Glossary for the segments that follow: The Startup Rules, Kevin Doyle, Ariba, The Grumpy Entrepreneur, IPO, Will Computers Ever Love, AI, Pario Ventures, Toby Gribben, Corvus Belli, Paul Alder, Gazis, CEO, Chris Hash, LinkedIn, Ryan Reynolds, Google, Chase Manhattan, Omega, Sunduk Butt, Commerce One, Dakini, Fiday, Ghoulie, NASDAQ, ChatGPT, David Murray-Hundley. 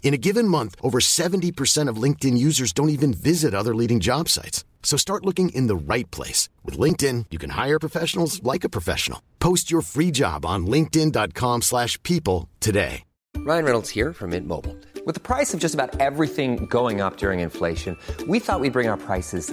In a given month, over 70% of LinkedIn users don't even visit other leading job sites. So start looking in the right place. With LinkedIn, you can hire professionals like a professional. Post your free job on linkedin.com/people today. Ryan Reynolds here from Mint Mobile. With the price of just about everything going up during inflation, we thought we'd bring our prices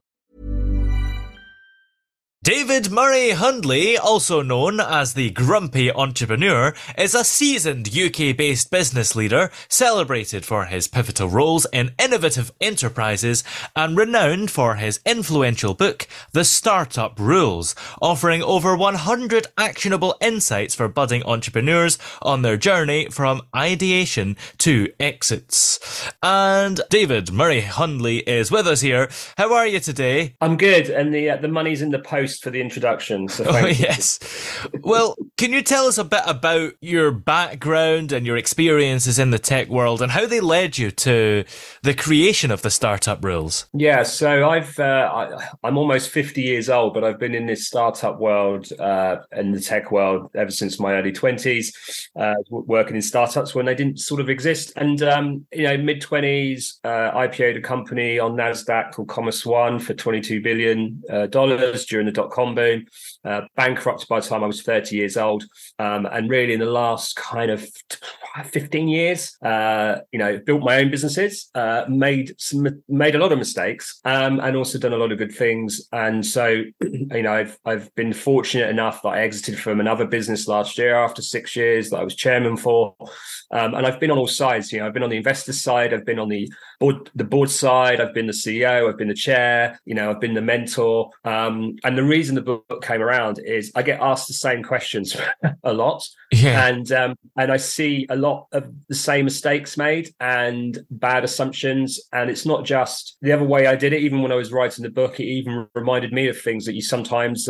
David Murray-Hundley, also known as the Grumpy Entrepreneur, is a seasoned UK-based business leader celebrated for his pivotal roles in innovative enterprises and renowned for his influential book, The Startup Rules, offering over 100 actionable insights for budding entrepreneurs on their journey from ideation to exits. And David Murray-Hundley is with us here. How are you today? I'm good, and the money's in the post for the introduction. So yes. Well, can you tell us a bit about your background and your experiences in the tech world and how they led you to the creation of the Startup Rules? Yeah, so I'm almost 50 years old, but I've been in this startup world and the tech world ever since my early 20s, working in startups when they didn't sort of exist. And, mid-20s, IPO'd a company on NASDAQ called Commerce One for $22 billion during the dot-com boom, bankrupt by the time I was 30 years old. And really in the last kind of 15 years, built my own businesses, made a lot of mistakes, and also done a lot of good things. And so, I've been fortunate enough that I exited from another business last year after 6 years that I was chairman for. And I've been on all sides. I've been on the investor side. I've been on the board side. I've been the CEO. I've been the chair. I've been the mentor. And the reason the book came around is I get asked the same questions a lot. Yeah. And I see a lot of the same mistakes made and bad assumptions. And it's not just the other way I did it. Even when I was writing the book, it even reminded me of things that you sometimes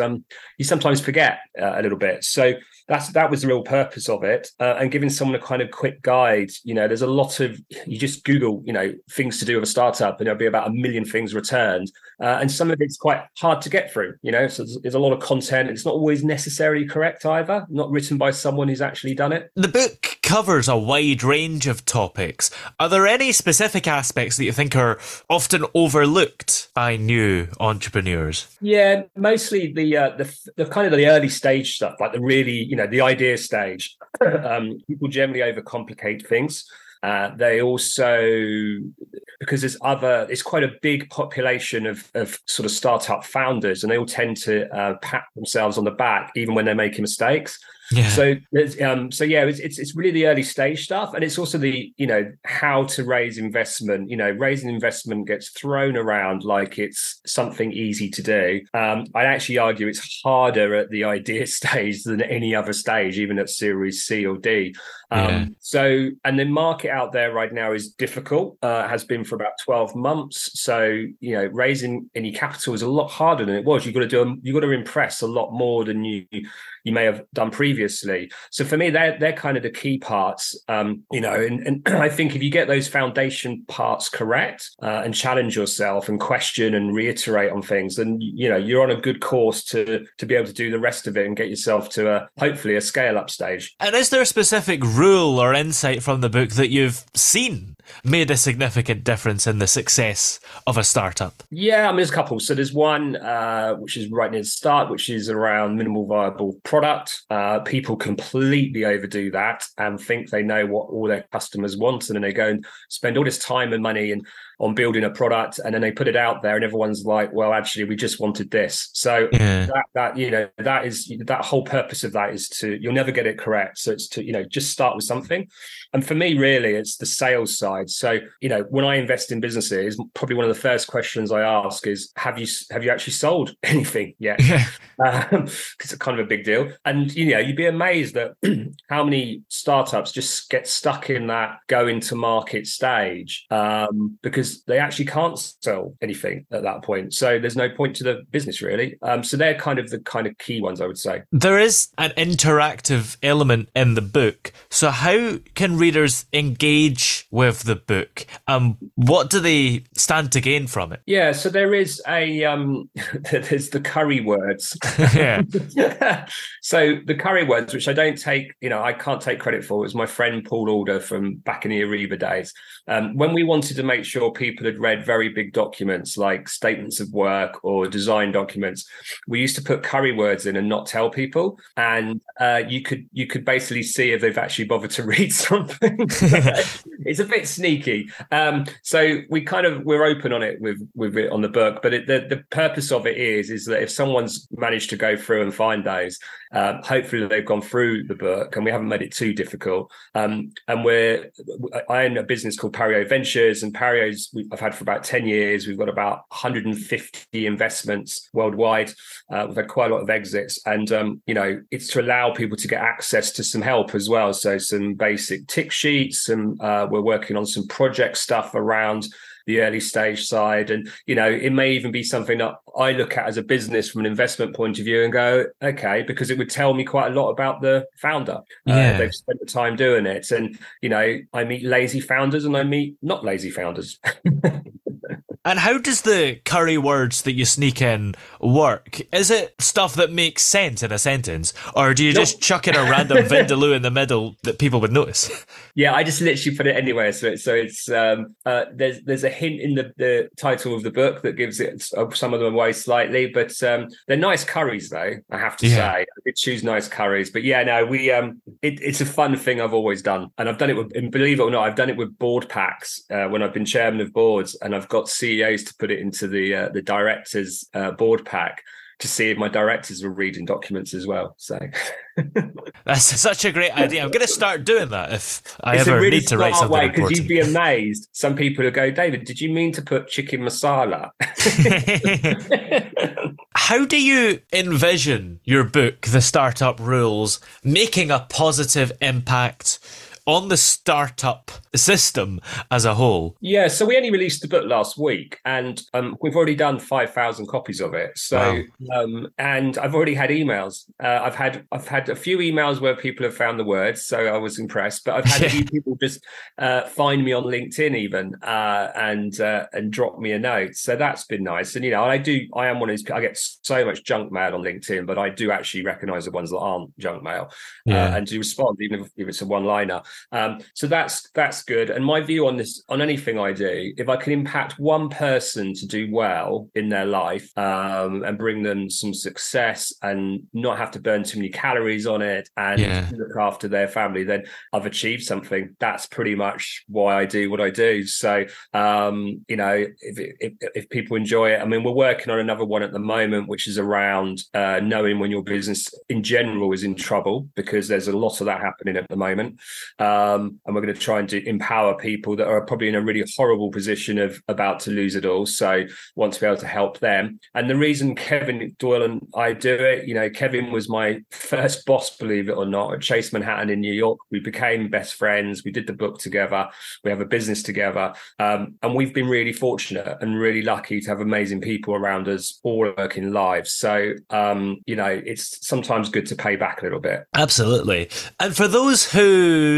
forget a little bit. So that was the real purpose of it. And giving someone a kind of quick guide, there's a lot of, you just Google, things to do with a startup and there'll be about 1 million things returned. And some of it's quite hard to get through, so there's a lot of content. It's not always necessarily correct either, not written by someone who's actually done it. The book covers a wide range of topics. Are there any specific aspects that you think are often overlooked by new entrepreneurs? Yeah, mostly the kind of the early stage stuff, like the really, the idea stage. People generally overcomplicate things. They also, because it's quite a big population of sort of startup founders, and they all tend to pat themselves on the back even when they're making mistakes. Yeah. So it's really the early stage stuff, and it's also the how to raise investment. Raising investment gets thrown around like it's something easy to do. I'd actually argue it's harder at the idea stage than any other stage, even at Series C or D. So, and the market out there right now is difficult. Has been for about 12 months. So raising any capital is a lot harder than it was. You've got to impress a lot more than you may have done previously. So for me, they're kind of the key parts, and I think if you get those foundation parts correct and challenge yourself and question and reiterate on things, then, you're on a good course to be able to do the rest of it and get yourself to hopefully a scale up stage. And is there a specific rule or insight from the book that you've seen made a significant difference in the success of a startup? Yeah, I mean, there's a couple. So there's one which is right near the start, which is around minimal viable product. People completely overdo that and think they know what all their customers want, and then they go and spend all this time and money and on building a product, and then they put it out there and everyone's like, well, actually, we just wanted this. So that is that whole purpose of that is to, you'll never get it correct. So it's to, just start with something. And for me, really, it's the sales side. So, when I invest in businesses, probably one of the first questions I ask is, have you actually sold anything yet? Yeah. It's kind of a big deal. And, you'd be amazed at how many startups just get stuck in that go into market stage, because they actually can't sell anything at that point. So there's no point to the business, really. So they're kind of key ones, I would say. There is an interactive element in the book. So how can readers engage with the book? What do they stand to gain from it? Yeah, so there is there's the curry words. So the curry words, which I don't take, I can't take credit for. It was my friend Paul Alder from back in the Ariba days. When we wanted to make sure people had read very big documents like statements of work or design documents, we used to put curry words in and not tell people. And you could basically see if they've actually bothered to read something. It's a bit sneaky. So we're open on it with it on the book. But the purpose of it is that if someone's managed to go through and find those, hopefully they've gone through the book and we haven't made it too difficult. And I own a business called Pario Ventures, and Pario's I've had for about 10 years. We've got about 150 investments worldwide. We've had quite a lot of exits, and it's to allow people to get access to some help as well. So some basic tick sheets, and we're working on some project stuff around the early stage side. And, it may even be something that I look at as a business from an investment point of view and go, okay, because it would tell me quite a lot about the founder. Yeah. They've spent the time doing it. And, I meet lazy founders and I meet not lazy founders. And how does the curry words that you sneak in work? Is it stuff that makes sense in a sentence, or do you just chuck in a random vindaloo in the middle that people would notice? Yeah, I just literally put it anywhere. So it's there's a hint in the title of the book that gives it some of them away slightly, but they're nice curries though, I have to say. I did choose nice curries, but we it's a fun thing I've always done, and I've done it with, and believe it or not, I've done it with board packs when I've been chairman of boards, and I've got CEOs to put it into the directors' board pack to see if my directors were reading documents as well. So that's such a great idea. I'm going to start doing that if I ever really need to write something way, important. Because you'd be amazed. Some people will go, David, did you mean to put chicken masala? How do you envision your book, The Startup Rules, making a positive impact on the startup system as a whole? Yeah, so we only released the book last week, and we've already done 5,000 copies of it. So, wow. And I've already had emails. I've had a few emails where people have found the words, so I was impressed. But I've had a few people just find me on LinkedIn even and drop me a note. So that's been nice. And I am one of these. I get so much junk mail on LinkedIn, but I do actually recognise the ones that aren't junk mail and do respond, even if it's a one-liner. So that's good. And my view on this, on anything I do, if I can impact one person to do well in their life and bring them some success and not have to burn too many calories on it and look after their family, then I've achieved something. That's pretty much why I do what I do. So, if people enjoy it, I mean, we're working on another one at the moment, which is around knowing when your business in general is in trouble, because there's a lot of that happening at the moment. And we're going to try and empower people that are probably in a really horrible position of about to lose it all. So want to be able to help them. And the reason Kevin Doyle and I do it, Kevin was my first boss, believe it or not, at Chase Manhattan in New York. We became best friends. We did the book together. We have a business together. And we've been really fortunate and really lucky to have amazing people around us all working live. So, it's sometimes good to pay back a little bit. Absolutely. And for those who...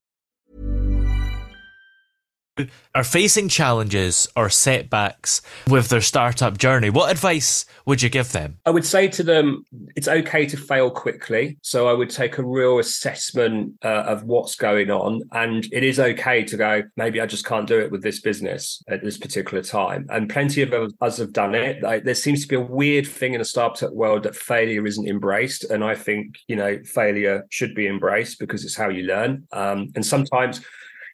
Are facing challenges or setbacks with their startup journey. What advice would you give them? I would say to them, it's okay to fail quickly. So I would take a real assessment of what's going on. And it is okay to go, maybe I just can't do it with this business at this particular time. And plenty of us have done it. There seems to be a weird thing in the startup world that failure isn't embraced. And I think, failure should be embraced because it's how you learn. And sometimes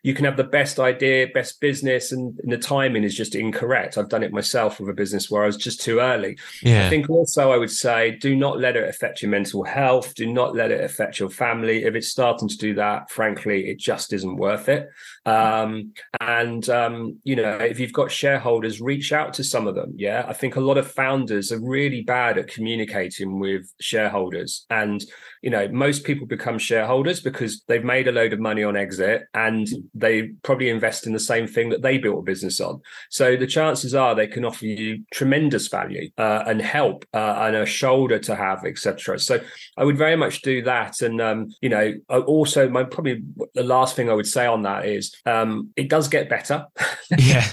you can have the best idea, best business, and the timing is just incorrect. I've done it myself with a business where I was just too early. Yeah. I think also I would say, do not let it affect your mental health. Do not let it affect your family. If it's starting to do that, frankly, it just isn't worth it. If you've got shareholders, reach out to some of them. Yeah. I think a lot of founders are really bad at communicating with shareholders. And, most people become shareholders because they've made a load of money on exit and they probably invest in the same thing that they built a business on. So the chances are they can offer you tremendous value and help and a shoulder to have, etc. So I would very much do that. And, also probably the last thing I would say on that is it does get better. Yeah.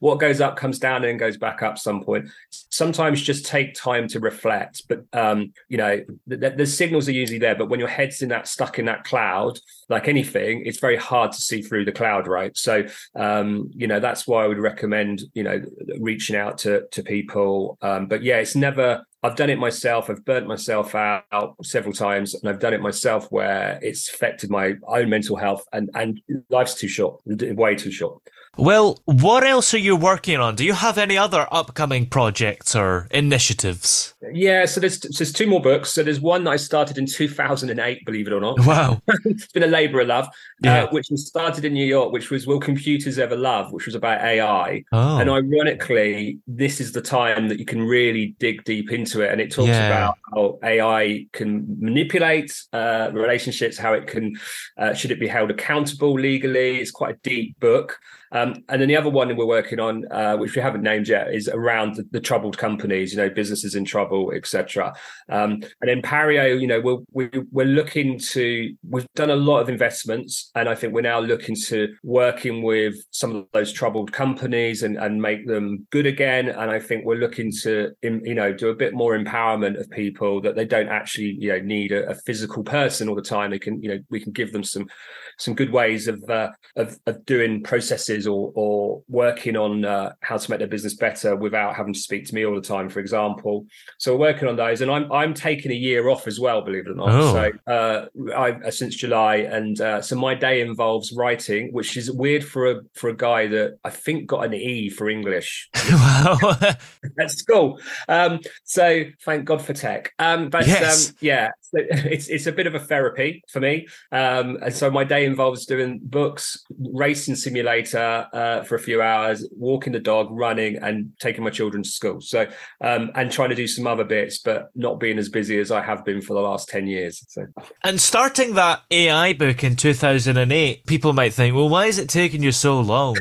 What goes up comes down and goes back up some point. Sometimes just take time to reflect. But, the signals are usually there. But when your head's stuck in that cloud, like anything, it's very hard to see through the cloud, right? So, that's why I would recommend, reaching out to people. But yeah, it's never... I've done it myself. I've burnt myself out several times, and I've done it myself where it's affected my own mental health, and life's too short, way too short. Well, what else are you working on? Do you have any other upcoming projects or initiatives? Yeah, so there's two more books. So there's one that I started in 2008, believe it or not. Wow. It's been a labour of love, which was started in New York, which was Will Computers Ever Love, which was about AI. Oh. And ironically, this is the time that you can really dig deep into it. And it talks about how AI can manipulate relationships, how it can, should it be held accountable legally? It's quite a deep book. And then the other one that we're working on, which we haven't named yet, is around the troubled companies, businesses in trouble, etc. And then Pario, we're looking to, we've done a lot of investments, and I think we're now looking to working with some of those troubled companies and make them good again. And I think we're looking to, do a bit more empowerment of people that they don't actually, need a physical person all the time. They can, we can give them some good ways of doing processes. Or working on how to make their business better without having to speak to me all the time, for example. So we're working on those, and I'm taking a year off as well, believe it or not. Oh. So since July, and so my day involves writing, which is weird for a guy that I think got an E for English. Wow, at school. So thank God for tech. But yes. It's a bit of a therapy for me. And so my day involves doing books, racing simulator for a few hours, walking the dog, running, and taking my children to school. So, and trying to do some other bits, but not being as busy as I have been for the last 10 years. So. And starting that AI book in 2008, people might think, well, why is it taking you so long?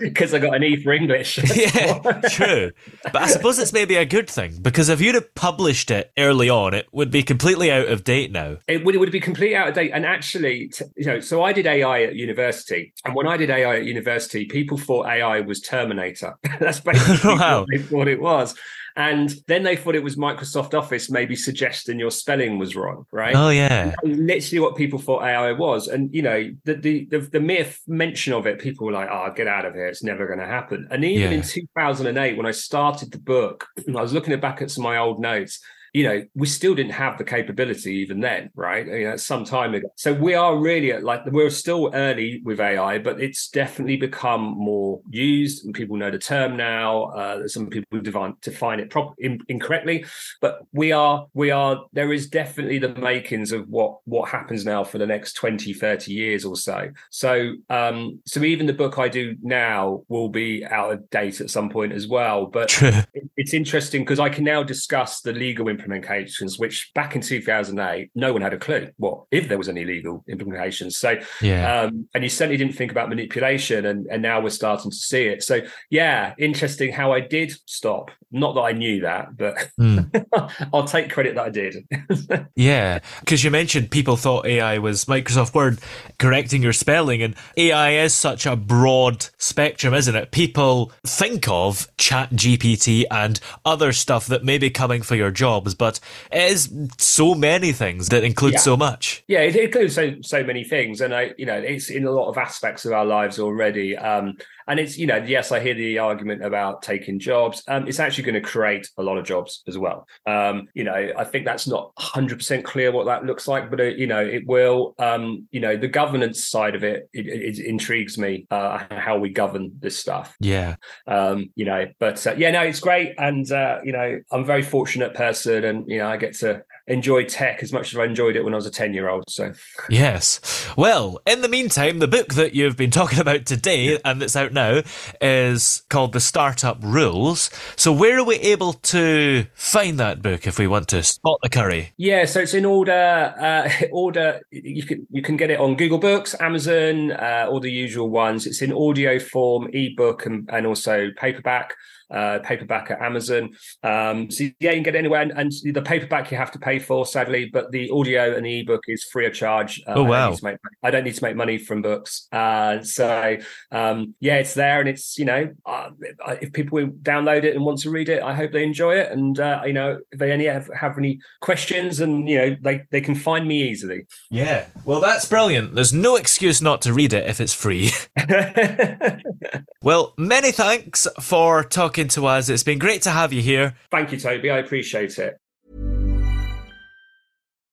Because I got an E for English. Yeah, true. But I suppose it's maybe a good thing, because if you'd have published it early on, it would be completely out of date now. It would be completely out of date. And actually, so I did AI at university. And when I did AI at university, people thought AI was Terminator. That's basically what they thought it was. And then they thought it was Microsoft Office, maybe suggesting your spelling was wrong, right? Oh, yeah. Literally what people thought AI was. And, you know, the mere mention of it, people were like, oh, get out of here. It's never going to happen. And even in 2008, when I started the book, I was looking back at some of my old notes. You know, we still didn't have the capability even then, right? You know, some time ago. So we are really we're still early with AI, but it's definitely become more used, and people know the term now. Some people define it incorrectly, but we are. There is definitely the makings of what happens now for the next 20, 30 years or so. So, so even the book I do now will be out of date at some point as well. But it's interesting because I can now discuss the legal implications, which back in 2008 no one had a clue what if there was any legal implications. So and you certainly didn't think about manipulation, and now we're starting to see it. So interesting how I did stop. Not that I knew that, but I'll take credit that I did. Because you mentioned people thought AI was Microsoft Word correcting your spelling, and AI is such a broad spectrum, isn't it? People think of ChatGPT and other stuff that may be coming for your job, but it is so many things that include so much. Yeah, it includes so many things, and I, you know, it's in a lot of aspects of our lives already. And it's, you know, yes, I hear the argument about taking jobs. It's actually going to create a lot of jobs as well. You know, I think that's not 100% clear what that looks like, but you know, it will. You know, the governance side of it intrigues me, how we govern this stuff. Yeah. You know, but no, it's great, and you know, I'm very fortunate person, and you know, I get to enjoy tech as much as I enjoyed it when I was a 10-year-old. So yes. Well, in the meantime, the book that you've been talking about today and that's out now is called The Startup Rules. So where are we able to find that book if we want to spot the curry? Yeah, so it's in order. You can get it on Google Books, Amazon, all the usual ones. It's in audio form, ebook, and also paperback. Paperback at Amazon. So you can get anywhere, and the paperback you have to pay for, sadly, but the audio and the ebook is free of charge. I don't need to make money from books. So it's there, and it's, you know, if people download it and want to read it, I hope they enjoy it. And you know, if they have any questions, and you know, they can find me easily. Yeah, well, that's brilliant. There's no excuse not to read it if it's free. Well, many thanks for talking to us. It's been great to have you here. Thank you, Toby. I appreciate it.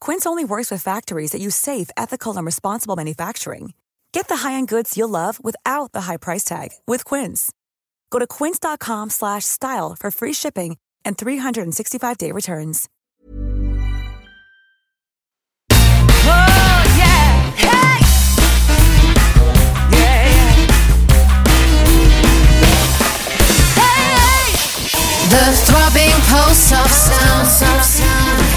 Quince only works with factories that use safe, ethical, and responsible manufacturing. Get the high-end goods you'll love without the high price tag with Quince. Go to quince.com/style for free shipping and 365-day returns. Oh, yeah. Hey! Yeah, yeah. Hey, hey! The throbbing pulse of sound.